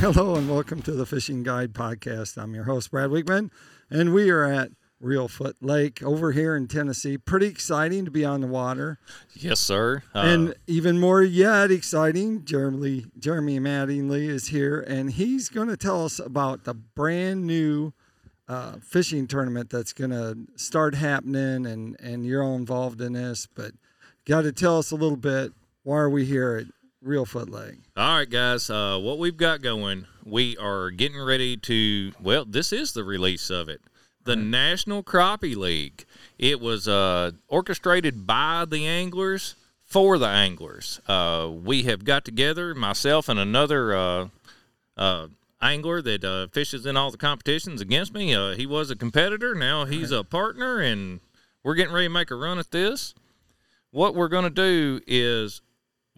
Hello and welcome to the Fishing Guide Podcast. I'm your host, Brad Wegman, and we are at Reelfoot Lake over here in Tennessee. Pretty exciting to be on the water. Yes, sir. And even more yet exciting, Jeremy Mattingly is here, and he's going to tell us about the brand new fishing tournament that's going to start happening, and you're all involved in this, but got to tell us a little bit, why are we here at Reelfoot Lake? All right, guys, what we've got going, we are getting ready to, well, this is the release of it, the right. National Crappie League. It was orchestrated by the anglers for the anglers. We have got together, myself and another angler that fishes in all the competitions against me. He was a competitor, now he's right. a partner, and we're getting ready to make a run at this. What we're going to do is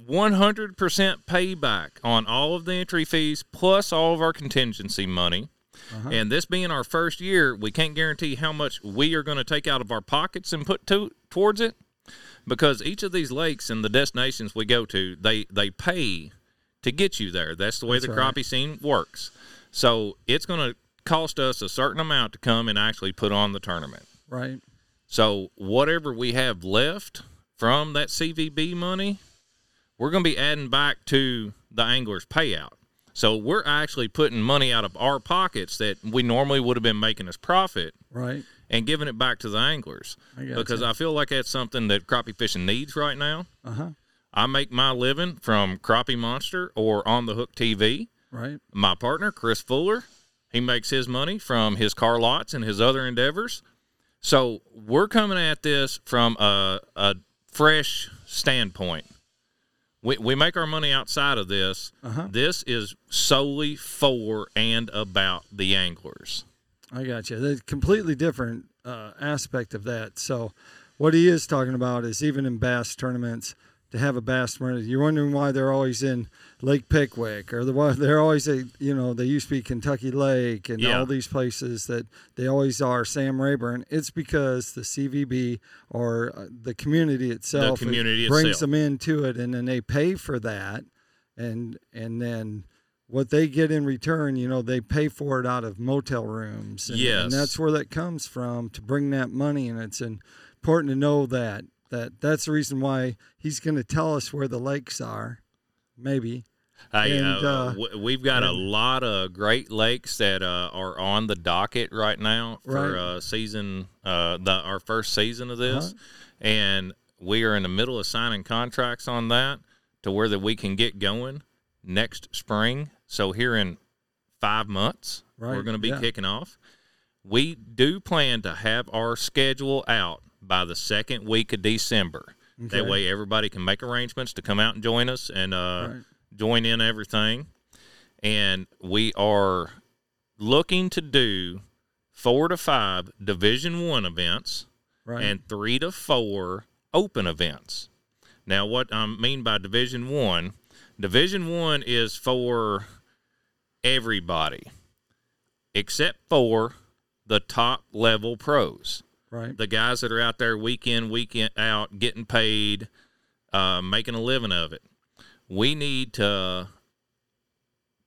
100% payback on all of the entry fees plus all of our contingency money. Uh-huh. And this being our first year, we can't guarantee how much we are going to take out of our pockets and put towards it, because each of these lakes and the destinations we go to, they pay to get you there. That's the way the crappie scene works. So it's going to cost us a certain amount to come and actually put on the tournament. Right. So whatever we have left from that CVB money, we're going to be adding back to the angler's payout. So we're actually putting money out of our pockets that we normally would have been making as profit, right, and giving it back to the anglers. Because I feel like that's something that crappie fishing needs right now. Uh-huh. I make my living from Crappie Monster or On the Hook TV. Right. My partner, Chris Fuller, he makes his money from his car lots and his other endeavors. So we're coming at this from a fresh standpoint. We make our money outside of this. Uh-huh. This is solely for and about the anglers. I got you. That's a completely different aspect of that. So what he is talking about is, even in bass tournaments, to have a bass tournament, you're wondering why they're always in Lake Pickwick, or why they're always, they used to be Kentucky Lake and all these places that they always are, Sam Rayburn. It's because the CVB or the community itself brings them into it, and then they pay for that. And then what they get in return, they pay for it out of motel rooms. And, yes. And that's where that comes from, to bring that money. And it's important to know that. That's the reason why he's going to tell us where the lakes are, maybe. We've got a lot of great lakes that are on the docket right now for our first season of this. Uh-huh. And we are in the middle of signing contracts on that to where that we can get going next spring. So here in 5 months, we're going to be kicking off. We do plan to have our schedule out by the second week of December. Okay. That way everybody can make arrangements to come out and join us and join in everything. And we are looking to do 4 to 5 Division I events and 3 to 4 open events. Now, what I mean by Division I, Division I is for everybody except for the top-level pros. Right. The guys that are out there week in, week out, getting paid, making a living of it. We need to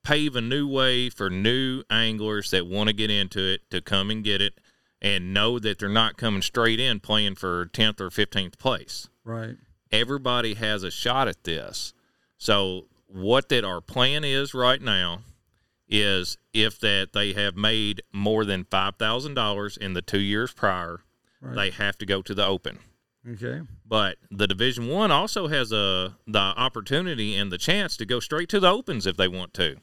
pave a new way for new anglers that want to get into it to come and get it, and know that they're not coming straight in playing for 10th or 15th place. Right. Everybody has a shot at this. So what that our plan is right now is, if that they have made more than $5,000 in the 2 years prior, they have to go to the open. Okay. But the Division I also has the opportunity and the chance to go straight to the opens if they want to.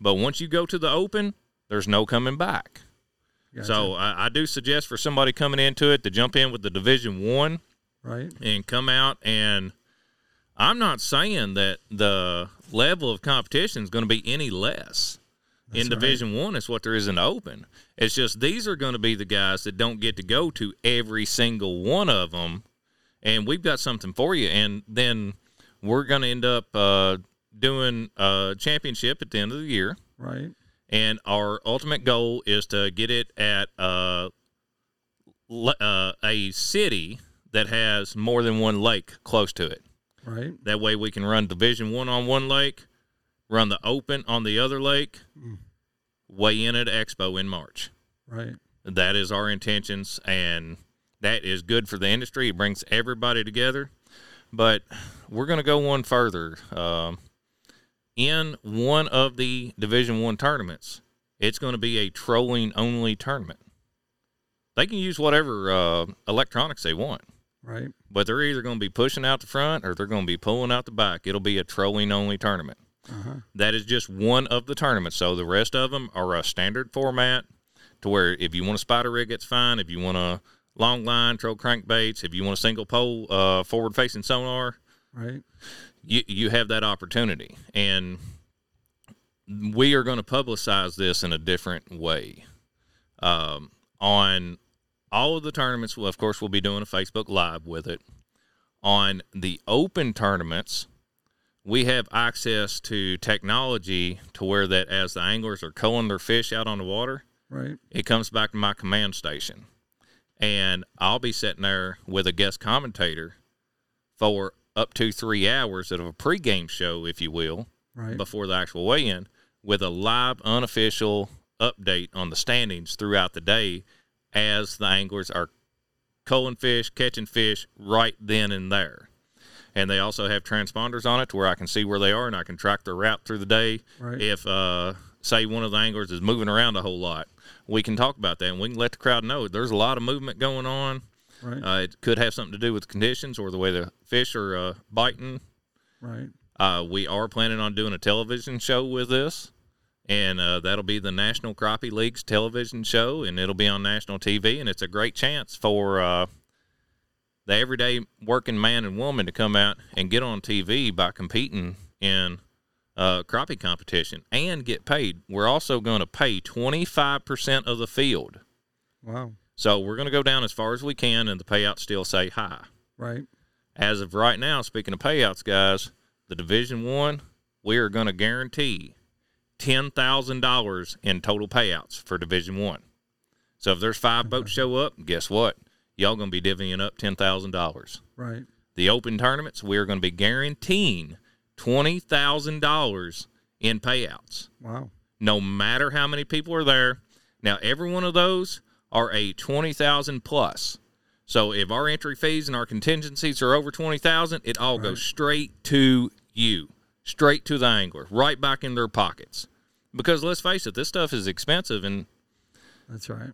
But once you go to the open, there's no coming back. Gotcha. So I do suggest for somebody coming into it to jump in with the Division I and come out. And I'm not saying that the level of competition is going to be any less. That's in Division I is what there is in the open. It's just these are going to be the guys that don't get to go to every single one of them, and we've got something for you. And then we're going to end up doing a championship at the end of the year. Right. And our ultimate goal is to get it at a city that has more than one lake close to it. Right. That way we can run Division I on one lake, run the open on the other lake, weigh in at Expo in March. Right. That is our intentions, and that is good for the industry. It brings everybody together. But we're going to go one further. In one of the Division I tournaments, it's going to be a trolling-only tournament. They can use whatever electronics they want. Right. But they're either going to be pushing out the front or they're going to be pulling out the back. It'll be a trolling-only tournament. Uh-huh. That is just one of the tournaments. So the rest of them are a standard format to where if you want a spider rig, it's fine. If you want a long line, troll crankbaits, if you want a single pole forward-facing sonar, right, you have that opportunity. And we are going to publicize this in a different way. On all of the tournaments, well, of course, we'll be doing a Facebook Live with it. On the open tournaments, we have access to technology to where that as the anglers are culling their fish out on the water, right, it comes back to my command station. And I'll be sitting there with a guest commentator for up to 3 hours of a pregame show, if you will, right, before the actual weigh-in, with a live, unofficial update on the standings throughout the day as the anglers are culling fish, catching fish right then and there. And they also have transponders on it to where I can see where they are and I can track their route through the day. Right. If, say, one of the anglers is moving around a whole lot, we can talk about that, and we can let the crowd know there's a lot of movement going on. Right. It could have something to do with conditions or the way the fish are biting. Right. We are planning on doing a television show with this, and that'll be the National Crappie League's television show, and it'll be on national TV, and it's a great chance for the everyday working man and woman to come out and get on TV by competing in crappie competition and get paid. We're also going to pay 25% of the field. Wow. So we're going to go down as far as we can, and the payouts still say high. Right. As of right now, speaking of payouts, guys, the Division I, we are going to guarantee $10,000 in total payouts for Division I. So if there's five boats show up, guess what? Y'all going to be divvying up $10,000. Right. The open tournaments, we are going to be guaranteeing $20,000 in payouts. Wow. No matter how many people are there. Now, every one of those are a $20,000 plus. So if our entry fees and our contingencies are over $20,000, it all goes straight to you, straight to the angler, right back in their pockets. Because let's face it, this stuff is expensive. And that's right.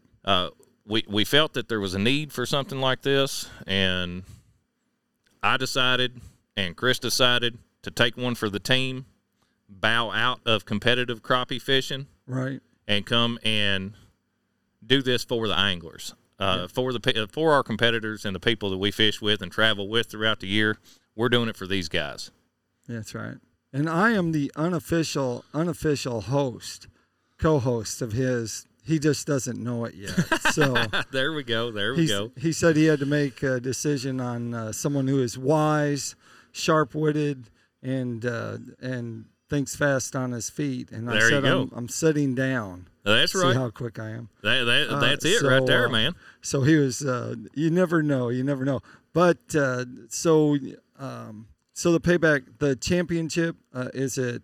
We felt that there was a need for something like this, and I decided and Chris decided to take one for the team, bow out of competitive crappie fishing, right, and come and do this for the anglers, for our competitors and the people that we fish with and travel with throughout the year. We're doing it for these guys. That's right. And I am the unofficial co-host of his. He just doesn't know it yet. So there we go. He said he had to make a decision on someone who is wise, sharp-witted, and thinks fast on his feet. And I said, I'm sitting down. That's right. See how quick I am. That's it right there, man. So he was, you never know. But so the payback, the championship, is it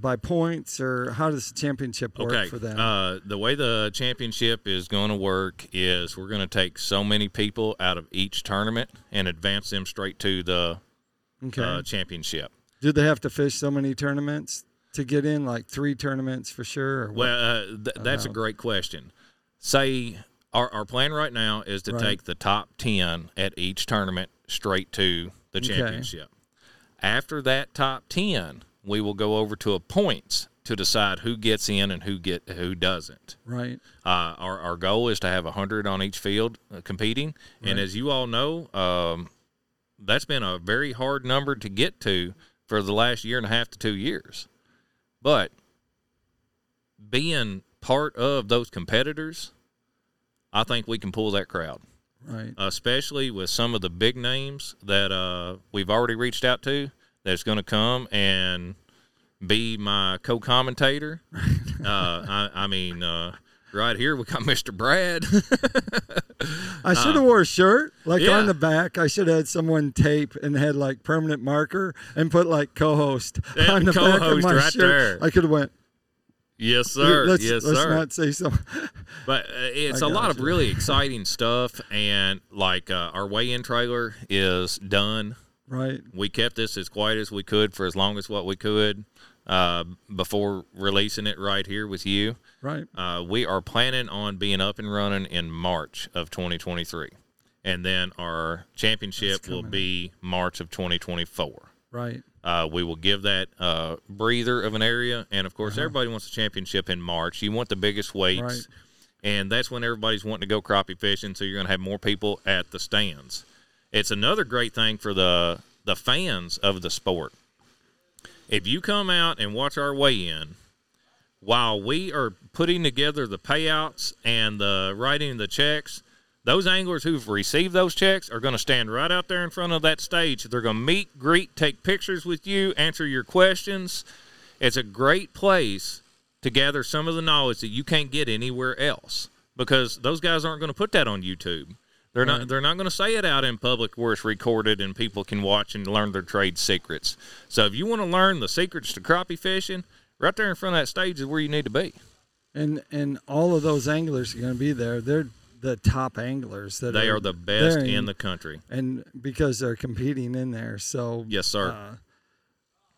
by points, or how does the championship work for them? The way the championship is going to work is we're going to take so many people out of each tournament and advance them straight to the championship. Do they have to fish so many tournaments to get in, like 3 tournaments for sure? That's a great question. Say our plan right now is to take the top 10 at each tournament straight to the championship. After that top 10, we will go over to a points to decide who gets in and who doesn't. Right. Our goal is to have 100 on each field competing. Right. And as you all know, that's been a very hard number to get to for the last year and a half to 2 years. But being part of those competitors, I think we can pull that crowd. Right. Especially with some of the big names that we've already reached out to that's going to come and be my co-commentator. I mean, Right here, we got Mr. Brad. I should have wore a shirt. Like, yeah. On the back, I should have had someone tape and had, like, permanent marker and put, like, co-host on the back of my right shirt. There. I could have went. Yes, sir. Let's not say so. But it's a lot of really exciting stuff. And, like, our weigh-in trailer is done. Right. We kept this as quiet as we could for as long as what we could before releasing it right here with you. Right. We are planning on being up and running in March of 2023. And then our championship will be March of 2024. Right. We will give that breather of an area. And, of course, everybody wants a championship in March. You want the biggest weights. Right. And that's when everybody's wanting to go crappie fishing, so you're going to have more people at the stands. It's another great thing for the fans of the sport. If you come out and watch our weigh-in, while we are putting together the payouts and the writing the checks, those anglers who've received those checks are going to stand right out there in front of that stage. They're going to meet, greet, take pictures with you, answer your questions. It's a great place to gather some of the knowledge that you can't get anywhere else, because those guys aren't going to put that on YouTube. They're not. They're not going to say it out in public where it's recorded and people can watch and learn their trade secrets. So if you want to learn the secrets to crappie fishing, right there in front of that stage is where you need to be. And all of those anglers are going to be there. They're the top anglers. They are the best in the country. And because they're competing in there. So yes, sir.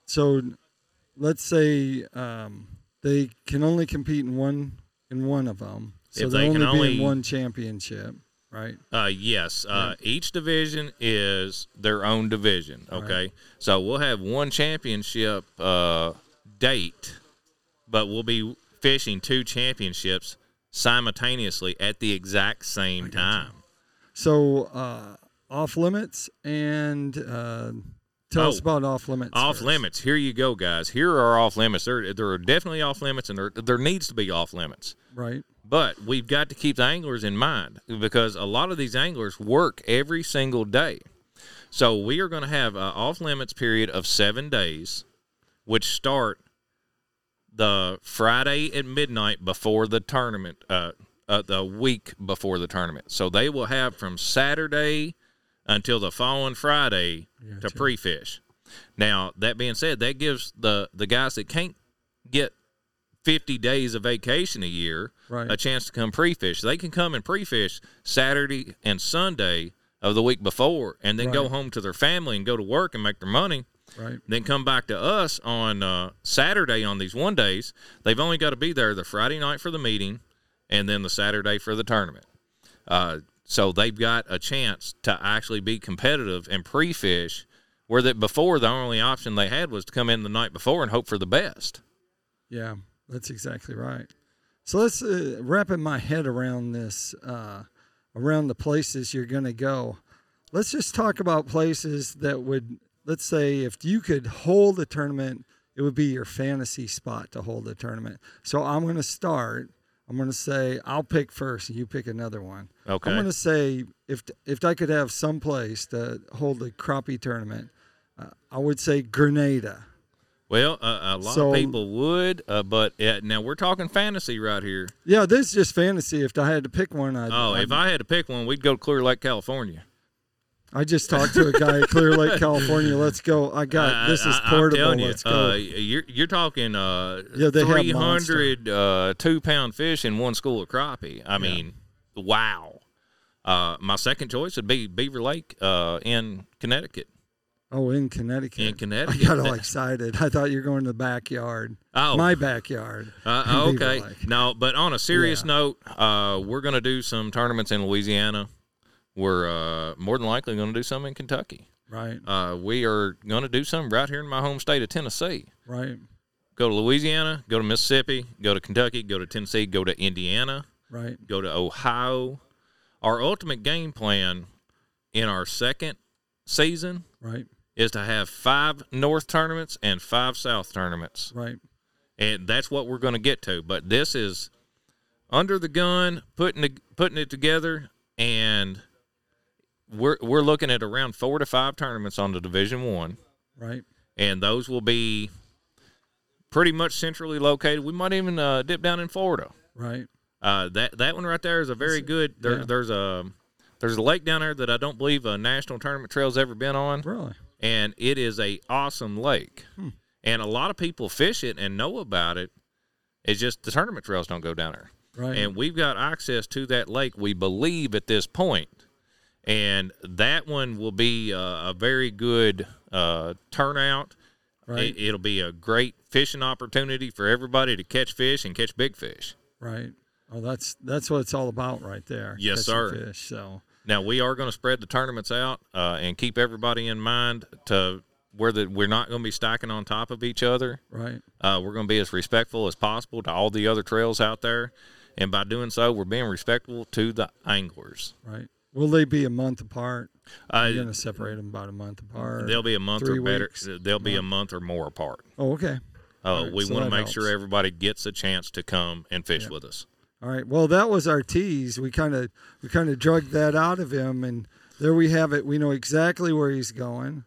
So let's say they can only compete in one of them. So they can only be in one championship. Right. Yes. Each division is their own division. Okay. Right. So we'll have one championship date, but we'll be fishing two championships simultaneously at the exact same time. So off limits and tell us about off limits. Off limits. Here you go, guys. Here are off limits. There are definitely off limits, and there needs to be off limits. Right. But we've got to keep the anglers in mind, because a lot of these anglers work every single day. So we are going to have an off-limits period of 7 days, which start the Friday at midnight before the tournament, the week before the tournament. So they will have from Saturday until the following Friday to pre-fish. Now, that being said, that gives the guys that can't get 50 days of vacation a year, a chance to come pre-fish. They can come and pre-fish Saturday and Sunday of the week before, and then go home to their family and go to work and make their money. Right. Then come back to us on Saturday on these 1 days. They've only got to be there the Friday night for the meeting and then the Saturday for the tournament. So they've got a chance to actually be competitive and pre-fish, where that before the only option they had was to come in the night before and hope for the best. Yeah. That's exactly right. So let's wrapping my head around this, around the places you're going to go. Let's just talk about places that would, let's say if you could hold a tournament, it would be your fantasy spot to hold a tournament. So I'm going to start. I'm going to say I'll pick first and you pick another one. Okay. I'm going to say if I could have some place to hold a crappie tournament, I would say Grenada. Well, a lot of people would, but now we're talking fantasy right here. Yeah, this is just fantasy. If I had to pick one, if I had to pick one, we'd go to Clear Lake, California. I just talked to a guy at Clear Lake, California. Let's go. This is portable. I'm you, let's go. You're talking 300 2-pound fish in one school of crappie. I mean, wow. My second choice would be Beaver Lake in Connecticut. Oh, in Connecticut. I got all excited. I thought you were going to the backyard. Oh. My backyard. Okay. No, but on a serious note, we're going to do some tournaments in Louisiana. We're more than likely going to do some in Kentucky. Right. We are going to do some right here in my home state of Tennessee. Right. Go to Louisiana, go to Mississippi, go to Kentucky, go to Tennessee, go to Indiana. Right. Go to Ohio. Our ultimate game plan in our second season is to have 5 north tournaments and 5 south tournaments. Right. And that's what we're going to get to. But this is under the gun, putting it together, and we're looking at around 4 to 5 tournaments on the Division I. Right. And those will be pretty much centrally located. We might even dip down in Florida. Right. That one right there is a very good. There's a lake down there that I don't believe a national tournament trail's ever been on. Really? And it is a awesome lake. Hmm. And a lot of people fish it and know about it. It's just the tournament trails don't go down there. Right. And we've got access to that lake, we believe, at this point. And that one will be a very good turnout. Right. It'll be a great fishing opportunity for everybody to catch fish and catch big fish. Right. Oh, that's what it's all about right there. Yes, sir. Fish, so. Now, we are going to spread the tournaments out and keep everybody in mind to where we're not going to be stacking on top of each other. Right. We're going to be as respectful as possible to all the other trails out there. And by doing so, we're being respectful to the anglers. Right. Will they be a month apart? You're going to separate them about a month apart. They'll be a month or better. They'll be a month or more apart. Oh, okay. We want to make sure everybody gets a chance to come and fish with us. All right. Well, that was our tease. We kind of drugged that out of him, and there we have it. We know exactly where he's going.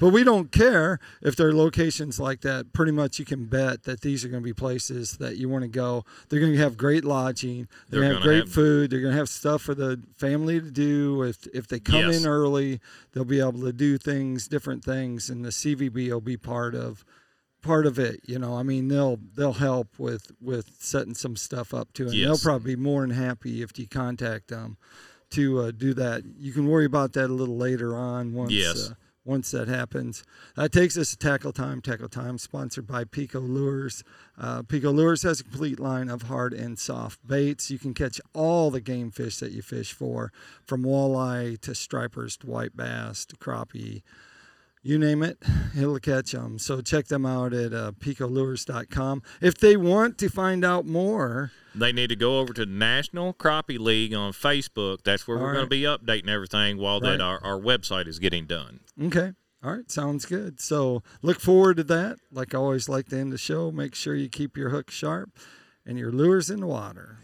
But we don't care if there are locations like that. Pretty much you can bet that these are going to be places that you want to go. They're going to have great lodging. They're going to have great food. They're going to have stuff for the family to do. If they come in early, they'll be able to do things, different things, and the CVB will be part of it. You know, I mean, they'll help with setting some stuff up, too, and they'll probably be more than happy if you contact them to do that. You can worry about that a little later on once that happens. That takes us to Tackle Time. Tackle Time, sponsored by Pico Lures. Pico Lures has a complete line of hard and soft baits. You can catch all the game fish that you fish for, from walleye to stripers to white bass to crappie. You name it, it'll catch them. So check them out at picolures.com. If they want to find out more, they need to go over to National Crappie League on Facebook. That's where we're going to be updating everything while that our website is getting done. Okay. All right. Sounds good. So look forward to that. Like I always like to end the show, make sure you keep your hook sharp and your lures in the water.